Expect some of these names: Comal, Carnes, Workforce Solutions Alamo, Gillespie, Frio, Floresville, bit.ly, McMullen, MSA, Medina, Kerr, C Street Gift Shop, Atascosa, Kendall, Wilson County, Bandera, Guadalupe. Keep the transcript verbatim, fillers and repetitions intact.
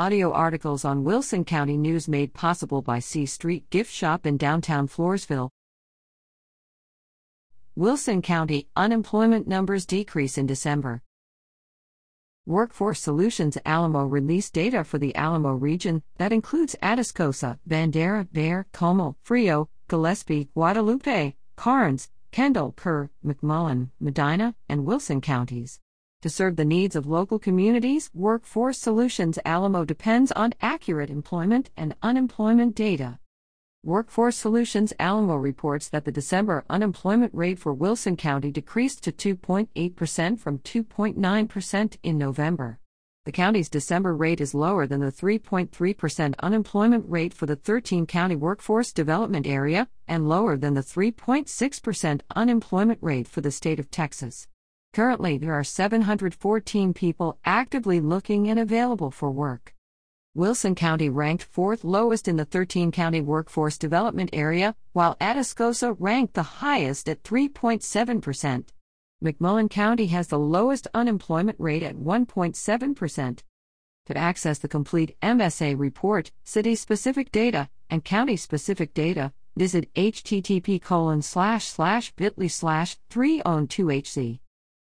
Audio articles on Wilson County News made possible by C Street Gift Shop in downtown Floresville. Wilson County unemployment numbers decrease in December. Workforce Solutions Alamo released data for the Alamo region that includes Atascosa, Bandera, Bear, Comal, Frio, Gillespie, Guadalupe, Carnes, Kendall, Kerr, McMullen, Medina, and Wilson counties. To serve the needs of local communities, Workforce Solutions Alamo depends on accurate employment and unemployment data. Workforce Solutions Alamo reports that the December unemployment rate for Wilson County decreased to two point eight percent from two point nine percent in November. The county's December rate is lower than the three point three percent unemployment rate for the thirteen-county workforce development area and lower than the three point six percent unemployment rate for the state of Texas. Currently, there are seven hundred fourteen people actively looking and available for work. Wilson County ranked fourth lowest in the thirteen-county workforce development area, while Atascosa ranked the highest at three point seven percent. McMullen County has the lowest unemployment rate at one point seven percent. To access the complete M S A report, city-specific data, and county-specific data, visit H T T P colon slash slash bit dot L Y slash three oh two H C.